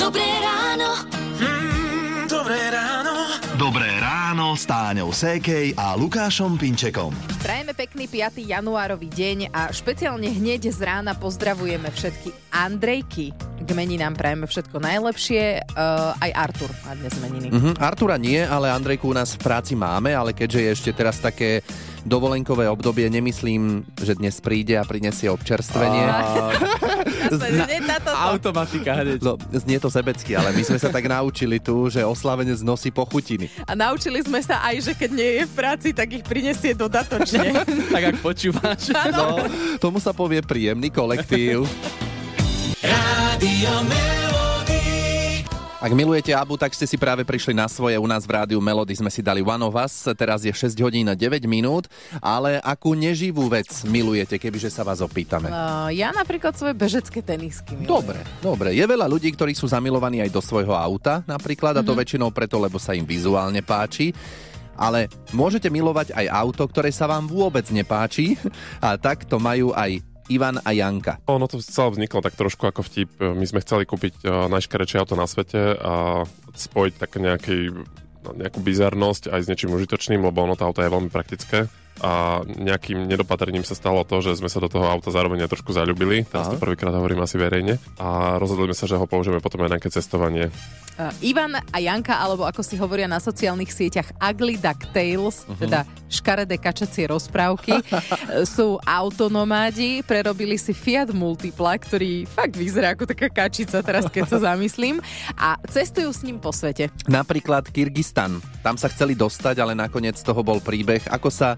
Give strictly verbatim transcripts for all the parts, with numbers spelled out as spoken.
Dobré ráno. Mm, dobré ráno. Dobré ráno s Táňou Sekej a Lukášom Pinčekom. Prajeme pekný piateho januárový deň a špeciálne hneď z rána pozdravujeme všetky Andrejky. K meninám prajeme všetko najlepšie. Uh, aj Artur má dnes meniny. Uh-huh. Artura nie, ale Andrejku u nás v práci máme, ale keďže je ešte teraz také dovolenkové obdobie, nemyslím, že dnes príde a prinesie občerstvenie. Automatika. Znie to sebecky, ale my sme sa tak naučili tu, že oslavenec nosí pochutiny. A naučili sme sa aj, že keď nie je v práci, tak ich prinesie dodatočne. Tak ak počúvaš. No, tomu sa povie príjemný kolektív. Rádio Melody. Ak milujete Abu, tak ste si práve prišli na svoje. U nás v Rádiu Melody sme si dali One of Us. Teraz je šesť hodín a deväť minút. Ale akú neživú vec milujete, kebyže sa vás opýtame? No, ja napríklad svoje bežecké tenisky milujem. Dobre, dobre. Je veľa ľudí, ktorí sú zamilovaní aj do svojho auta napríklad. A to mm-hmm. väčšinou preto, lebo sa im vizuálne páči. Ale môžete milovať aj auto, ktoré sa vám vôbec nepáči. A tak to majú aj Ivan a Janka. Ono to celé vzniklo tak trošku ako vtip. My sme chceli kúpiť najškarečie auto na svete a spojiť tak nejaký, nejakú bizarnosť aj s niečím užitočným, lebo ono tá auto je veľmi praktické. A nejakým nedopatrením sa stalo to, že sme sa do toho auta zároveň trošku zaľúbili. Teraz to prvýkrát hovorím asi verejne. A rozhodli sme sa, že ho použijeme potom aj na nejaké cestovanie. Uh, Ivan a Janka, alebo ako si hovoria na sociálnych sieťach Ugly DuckTales, uh-huh. teda škaredé kačacie rozprávky, sú autonomádi, prerobili si Fiat Multipla, ktorý fakt vyzerá ako taká kačica, teraz keď sa zamyslím, a cestujú s ním po svete. Napríklad Kyrgyzstan. Tam sa chceli dostať, ale nakoniec toho bol príbeh, ako sa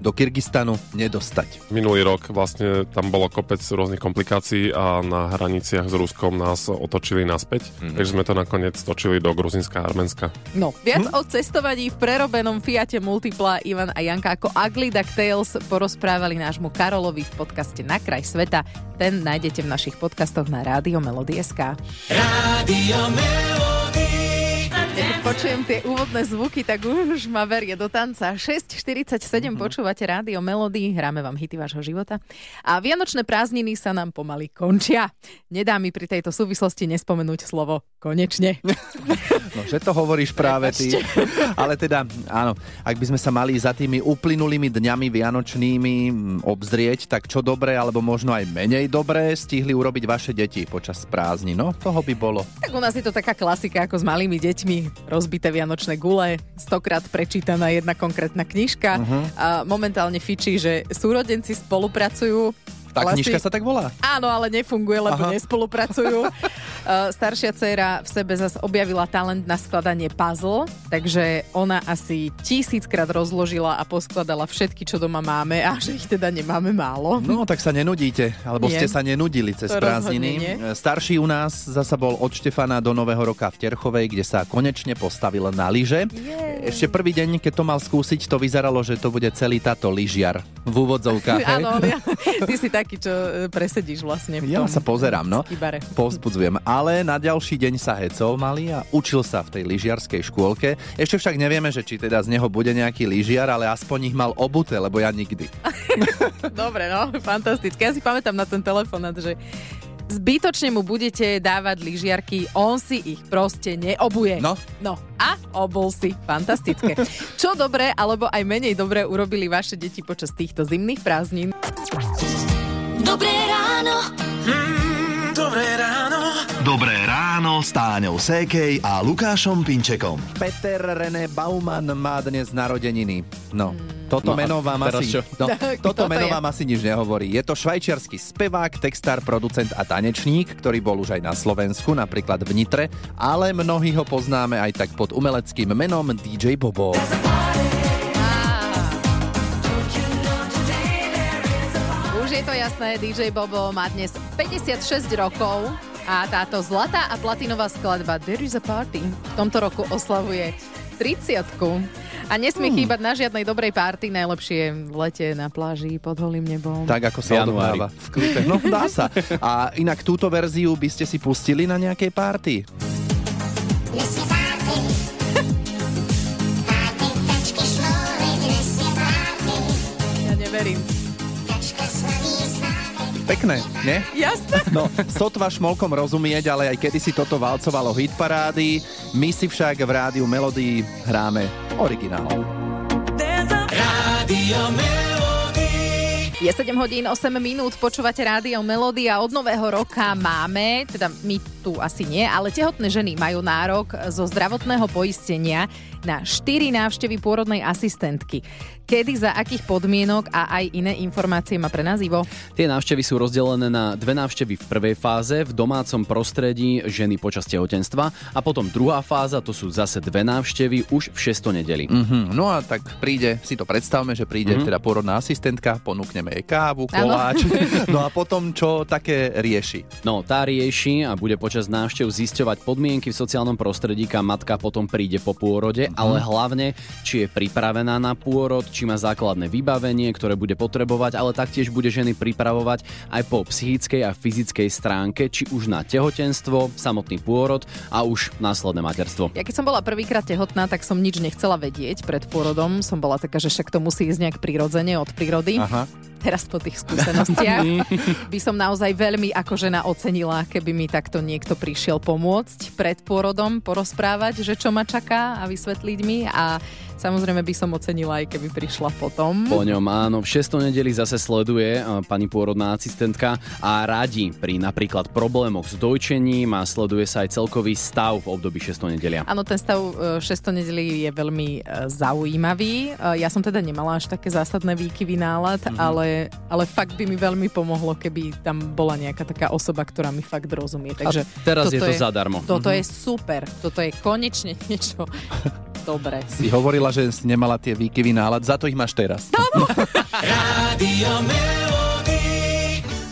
do Kyrgyzstanu nedostať. Minulý rok vlastne tam bolo kopec rôznych komplikácií a na hraniciach s Ruskom nás otočili naspäť, mm-hmm. takže sme to nakoniec točili do Gruzínska a Arménska. No, viac hm? o cestovaní v prerobenom Fiate Multipla Ivan a Janka ako Ugly DuckTales porozprávali nášmu Karolovi v podcaste Na kraj sveta. Ten nájdete v našich podcastoch na Rádio Melody bodka es ká. Rádio Melody. Keď počujem tie úvodné zvuky, tak už ma verie do tanca. šesť štyridsaťsedem mm-hmm. počúvate Rádio Melody, hráme vám hity vášho života. A vianočné prázdniny sa nám pomaly končia. Nedá mi pri tejto súvislosti nespomenúť slovo konečne. No, že to hovoríš práve ty. Ale teda, áno, ak by sme sa mali za tými uplynulými dňami vianočnými obzrieť, tak čo dobré, alebo možno aj menej dobré, stihli urobiť vaše deti počas prázdnin. No, toho by bolo. Tak u nás je to taká klasika, ako s malými deťmi. Rozbité vianočné gule, stokrát prečítaná jedna konkrétna knižka uh-huh. a momentálne fičí, že súrodenci spolupracujú. Tá Klasi... knižka sa tak volá? Áno, ale nefunguje, lebo Aha. nespolupracujú. Staršia dcéra v sebe zase objavila talent na skladanie puzzle, takže ona asi tisíckrát rozložila a poskladala všetky, čo doma máme, a že ich teda nemáme málo. No, tak sa nenudíte, alebo nie. Ste sa nenudili cez to prázdniny. Starší u nás zasa bol od Štefana do Nového roka v Terchovej, kde sa konečne postavil na lyže. Yeah. Ešte prvý deň, keď to mal skúsiť, to vyzeralo, že to bude celý táto lyžiar v úvodzovkách. Áno, ja, ty si taký, čo presedíš vlastne. Ja sa pozerám, no. Povzbudzujem. Ale na ďalší deň sa hecol malý a učil sa v tej lyžiarskej škôlke. Ešte však nevieme, že či teda z neho bude nejaký lyžiar, ale aspoň ich mal obuté, lebo ja nikdy. Dobre, no, fantastické. Ja si pamätám na ten telefonát, že zbytočne mu budete dávať lyžiarky, on si ich proste neobuje. No. No. A obul si. Fantastické. Čo dobré, alebo aj menej dobré urobili vaše deti počas týchto zimných prázdnin? Dobré ráno. Mm, dobré ráno. Dobré ráno s Táňou Sekej a Lukášom Pinčekom. Peter René Baumann má dnes narodeniny. No, toto no meno vám asi, no, toto meno vám asi nič nehovorí. Je to švajčiarsky spevák, textár, producent a tanečník, ktorý bol už aj na Slovensku, napríklad v Nitre, ale mnohí ho poznáme aj tak pod umeleckým menom dý džej Bobo. Je to jasné, dý džej Bobo má dnes päťdesiatšesť rokov a táto zlatá a platinová skladba There is a party v tomto roku oslavuje tridsiatku. A nesmie hmm. chýbať na žiadnej dobrej party, najlepšie v lete na pláži pod holým nebom. Tak ako sa odmáva v klipe. No dá sa. A inak túto verziu by ste si pustili na nejakej party. Ja neverím. pekné, nie? Jasné. No, sotva šmolkom rozumieť, ale aj kedysi toto valcovalo hitparády. My si však v Rádiu Melody hráme originál. Rádio Melody. Je sedem hodín osem minút, počúvate Rádio Melody a od nového roka máme, teda my tu asi nie, ale tehotné ženy majú nárok zo zdravotného poistenia na štyri návštevy pôrodnej asistentky. Kedy, za akých podmienok a aj iné informácie má pre nás Ivo? Tie návštevy sú rozdelené na dve návštevy v prvej fáze v domácom prostredí ženy počas tehotenstva a potom druhá fáza, to sú zase dve návštevy už v šesto nedeli. Mm-hmm. No a tak príde, si to predstavme, že príde mm-hmm. teda pôrodná asistentka, ponúkneme jej kávu, koláč. No a potom čo také rieši? No tá rieši a bude počas návštev zisťovať podmienky v sociálnom prostredí, kam matka potom príde po pôrode, mm-hmm. ale hlavne či je pripravená na pôrod, či má základné vybavenie, ktoré bude potrebovať, ale taktiež bude ženy pripravovať aj po psychickej a fyzickej stránke, či už na tehotenstvo, samotný pôrod a už následné materstvo. Ja keď som bola prvýkrát tehotná, tak som nič nechcela vedieť pred pôrodom. Som bola taká, že však to musí ísť nejak prirodzene od prírody. Aha. Teraz po tých skúsenostiach by som naozaj veľmi ako žena ocenila, keby mi takto niekto prišiel pomôcť pred pôrodom, porozprávať, že čo ma čaká a vysvetliť mi, a samozrejme by som ocenila, aj keby prišla potom. Po ňom áno, v šestom nedeli zase sleduje pani pôrodná asistentka a radí pri napríklad problémoch s dojčením a sleduje sa aj celkový stav v období šestom nedelia. Áno, ten stav šestom nedeli je veľmi zaujímavý. Ja som teda nemala až také zásadné výkyvy nálad, mm-hmm. ale ale fakt by mi veľmi pomohlo, keby tam bola nejaká taká osoba, ktorá mi fakt rozumie. Takže a teraz je to je, zadarmo. Toto mm-hmm. je super. Toto je konečne niečo dobré. Si hovorila, že si nemala tie výkyvy nálad, za to ich máš teraz. Áno. Rádio Melody.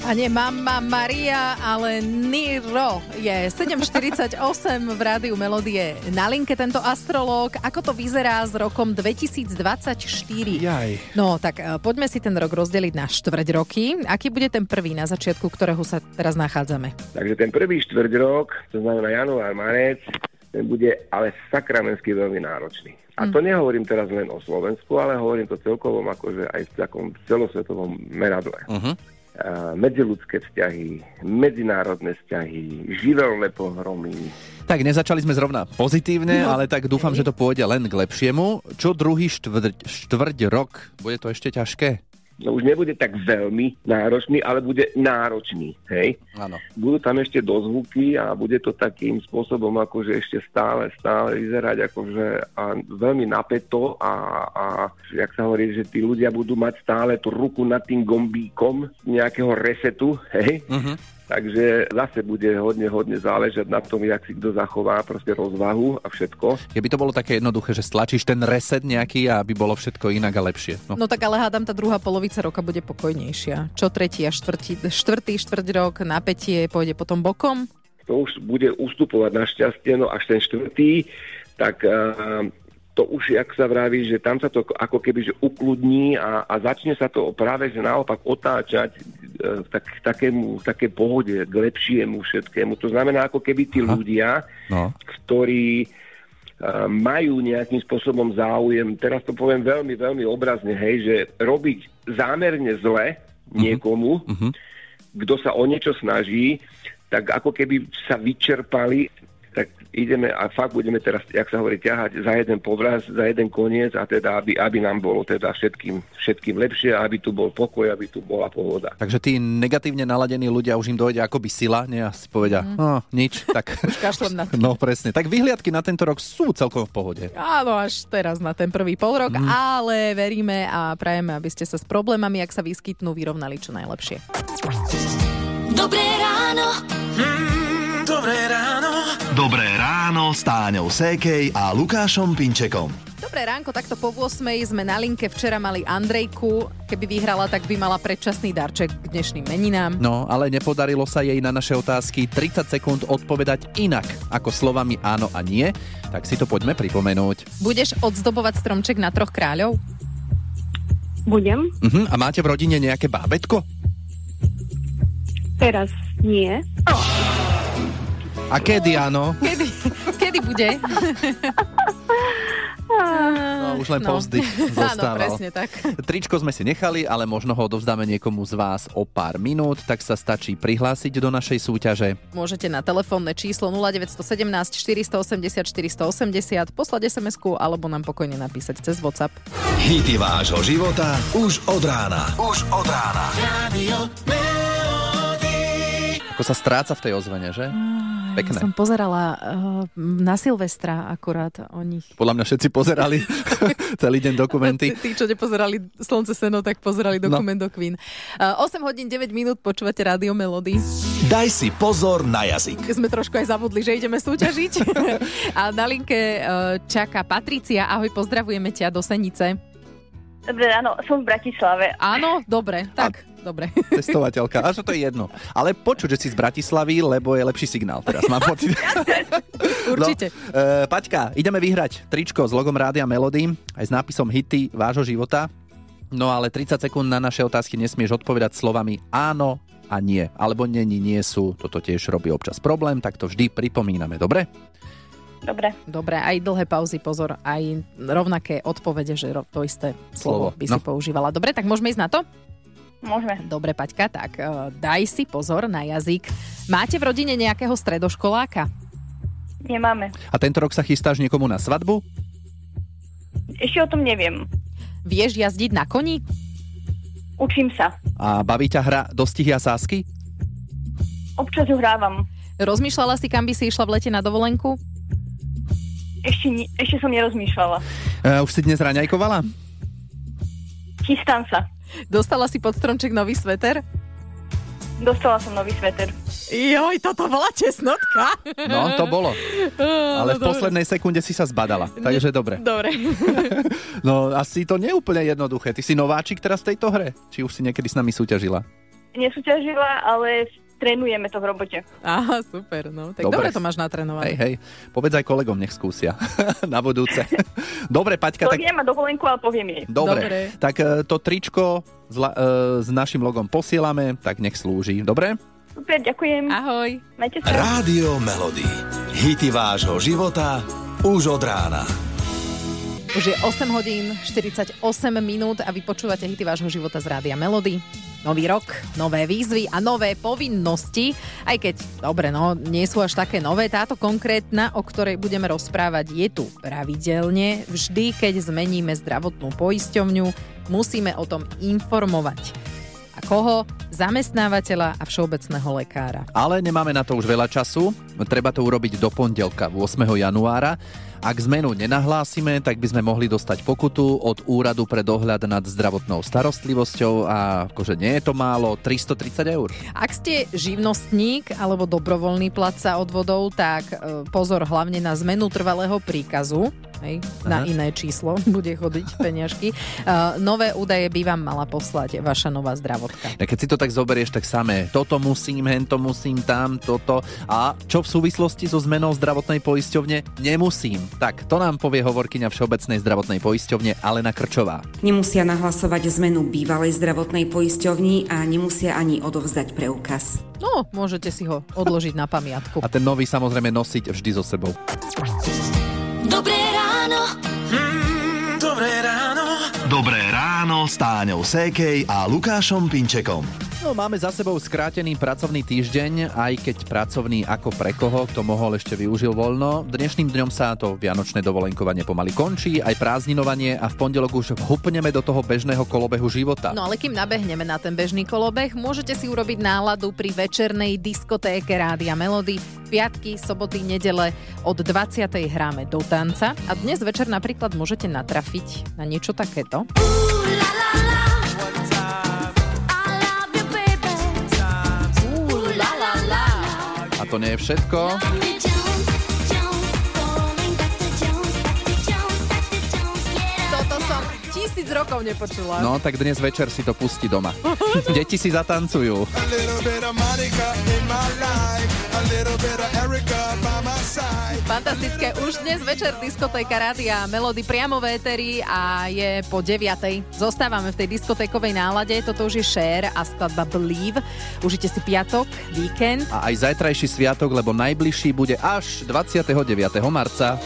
A nie Mama Maria, ale Niro. Je sedem štyridsaťosem v Rádiu Melodie. Na linke tento astrológ. Ako to vyzerá s rokom dvetisícdvadsaťštyri? Jaj. No tak poďme si ten rok rozdeliť na štvrť roky. Aký bude ten prvý, na začiatku ktorého sa teraz nachádzame? Takže ten prvý štvrť rok, to znamená január, marec, ten bude ale sakramensky veľmi náročný. A to nehovorím teraz len o Slovensku, ale hovorím to celkovom, akože aj v takom celosvetovom meradle. Uh-huh. Medziľudské vzťahy, medzinárodné vzťahy, živelné pohromy. Tak nezačali sme zrovna pozitívne, no, ale tak dúfam, hej. že to pôjde len k lepšiemu. Čo druhý štvrť, štvrť rok? Bude to ešte ťažké? No už nebude tak veľmi náročný, ale bude náročný, hej? Áno. Budú tam ešte dozvuky a bude to takým spôsobom, akože ešte stále, stále vyzerať akože a veľmi napäto a, a jak sa hovorí, že tí ľudia budú mať stále tú ruku nad tým gombíkom nejakého resetu, hej? Mhm. Takže zase bude hodne, hodne záležať na tom, jak si kto zachová proste rozvahu a všetko. Keby to bolo také jednoduché, že stlačíš ten reset nejaký a aby bolo všetko inak a lepšie. No, no tak ale hádam, tá druhá polovica roka bude pokojnejšia. Čo tretí a štvrtý, štvrtý štvrť rok, napätie pôjde potom bokom? To už bude ustupovať našťastie, no až ten štvrtý, tak... Uh, to už, jak sa vraví, že tam sa to ako keby že ukludní a, a začne sa to práve, že naopak otáčať v tak, takému, také pohode, k lepšiemu všetkému. To znamená, ako keby tí Aha. ľudia, no. ktorí uh, majú nejakým spôsobom záujem, teraz to poviem veľmi, veľmi obrazne, hej, že robiť zámerne zle niekomu, uh-huh. kto sa o niečo snaží, tak ako keby sa vyčerpali, tak ideme a fakt budeme teraz, jak sa hovorí, ťahať za jeden povraz, za jeden koniec a teda, aby, aby nám bolo teda všetkým, všetkým lepšie, aby tu bol pokoj, aby tu bola pohoda. Takže tí negatívne naladení ľudia, už im dojde akoby sila, nie? A si povedia, mm. no nič, tak... už kašlem na to. No presne, tak vyhliadky na tento rok sú celkom v pohode. Áno, až teraz na ten prvý polrok, mm. ale veríme a prajeme, aby ste sa s problémami, ak sa vyskytnú, vyrovnali čo najlepšie. Dobré ráno. Mm, dobré ráno. Dobré ráno s Táňou Sekej a Lukášom Pinčekom. Dobré ránko, takto po ôsmej sme na linke. Včera mali Andrejku. Keby vyhrala, tak by mala predčasný darček k dnešným meninám. No, ale nepodarilo sa jej na naše otázky tridsať sekúnd odpovedať inak, ako slovami áno a nie. Tak si to poďme pripomenúť. Budeš odzdobovať stromček na Troch kráľov? Budem. Uh-huh. A máte v rodine nejaké bábätko? Teraz nie. Oh! A kedy áno? Kedy, kedy bude? No, áno, už len no. povzdych zostával. Áno, presne tak. Tričko sme si nechali, ale možno ho odovzdáme niekomu z vás o pár minút, tak sa stačí prihlásiť do našej súťaže. Môžete na telefónne číslo nula deväť jedna sedem štyri osem nula štyri osem nula poslať es em esku alebo nám pokojne napísať cez WhatsApp. Hity vášho života už od rána. Už od rána. Radio Melody. Ako sa stráca v tej ozvene, že? Pekné. Som pozerala uh, na Silvestra akurát o nich. Podľa mňa všetci pozerali celý deň dokumenty. Tí, čo nepozerali Slnce, seno, tak pozerali dokument no. do Queen. Uh, osem hodín deväť minút počúvate Rádio Melody. Daj si pozor na jazyk. Sme trošku aj zabudli, že ideme súťažiť. A na linke uh, čaká Patricia. Ahoj, pozdravujeme ťa do Senice. Dobre, áno, som v Bratislave. Áno, dobre, tak, a, dobre. Cestovateľka, až to je jedno. Ale počuť, že si z Bratislavy, lebo je lepší signál teraz, mám pocit. Určite. No, e, Paťka, ideme vyhrať tričko s logom Rádia Melody, aj s nápisom Hity vášho života. No ale tridsať sekúnd na naše otázky nesmieš odpovedať slovami áno a nie. Alebo nie, nie sú, toto tiež robí občas problém, tak to vždy pripomíname, dobre? Dobre. Dobre, aj dlhé pauzy, pozor, aj rovnaké odpovede, že to isté slovo by si no. používala. Dobre, tak môžeme ísť na to? Môžeme. Dobre, Paťka, tak uh, daj si pozor na jazyk. Máte v rodine nejakého stredoškoláka? Nemáme. A tento rok sa chystáš niekomu na svadbu? Ešte o tom neviem. Vieš jazdiť na koni? Učím sa. A baví ťa hra Dostihy a sásky? Občas ju hrávam. Rozmýšľala si, kam by si išla v lete na dovolenku? Ešte, ešte som nerozmýšľala. Uh, už si dnes raňajkovala? Chystám sa. Dostala si pod stromček nový sveter? Dostala som nový sveter. Joj, toto bola česnotka. No, to bolo. Ale no, v poslednej dobre. sekunde si sa zbadala. Takže dobre. Dobre. No, asi to nie je úplne jednoduché. Ty si nováčik teraz v tejto hre? Či už si niekedy s nami súťažila? Nesúťažila, ale... Trénujeme to v robote. Aha, super, no. Tak dobre, dobre to máš natrénované. Hej, hej. Povedz aj kolegom, nech skúsia. Na budúce. Dobre, Paťka. Tak... Kolegyňa má dovolenku, ale poviem jej. Dobre. dobre. Tak to tričko s, la... s našim logom posielame, tak nech slúži. Dobre? Super, ďakujem. Ahoj. Majte sa. Rádio Melody. Hity vášho života už od rána. Už je osem hodín štyridsaťosem minút a vy počúvate Hity vášho života z Rádia Melody. Nový rok, nové výzvy a nové povinnosti, aj keď, dobre, no, nie sú až také nové. Táto konkrétna, o ktorej budeme rozprávať, je tu pravidelne. Vždy, keď zmeníme zdravotnú poisťovňu, musíme o tom informovať. A koho? Zamestnávateľa a všeobecného lekára. Ale nemáme na to už veľa času. Treba to urobiť do pondelka, ôsmeho januára. Ak zmenu nenahlásime, tak by sme mohli dostať pokutu od Úradu pre dohľad nad zdravotnou starostlivosťou a akože nie je to málo, tristotridsať eur. Ak ste živnostník alebo dobrovoľný platca odvodov, tak pozor hlavne na zmenu trvalého príkazu. Hej, na iné číslo bude chodiť peniažky. Uh, nové údaje by vám mala poslať vaša nová zdravotka. Keď si to tak zoberieš, tak samé. Toto musím, hento musím, tam, toto. A čo v súvislosti so zmenou zdravotnej poisťovne nemusím? Tak to nám povie hovorkyňa Všeobecnej zdravotnej poisťovne Alena Krčová. Nemusia nahlasovať zmenu bývalej zdravotnej poisťovni a nemusia ani odovzdať preukaz. No, môžete si ho odložiť na pamiatku. A ten nový samozrejme nosiť vždy so sebou. Dobré ráno. Mm, dobré ráno. Dobré ráno s Táňou Sekej a Lukášom Pinčekom. No, máme za sebou skrátený pracovný týždeň, aj keď pracovný ako pre koho, kto mohol ešte využil voľno. Dnešným dňom sa to vianočné dovolenkovanie pomaly končí, aj prázdninovanie a v pondelok už vhupneme do toho bežného kolobehu života. No ale kým nabehneme na ten bežný kolobeh, môžete si urobiť náladu pri večernej diskotéke Rádia Melody. Piatky, soboty, nedele od dvadsiatej hráme do tanca a dnes večer napríklad môžete natrafiť na niečo takéto. A to nie je všetko. Toto som tisíc rokov nepočula. No, tak dnes večer si to pustí doma. Deti si zatancujú. Fantastické, už dnes večer diskotéka Rádia Melody priamo v éteri a je po deviatej. Zostávame v tej diskotékovej nálade, toto už je Share a skladba Believe. Užite si piatok, víkend. A aj zajtrajší sviatok, lebo najbližší bude až dvadsiateho deviateho marca.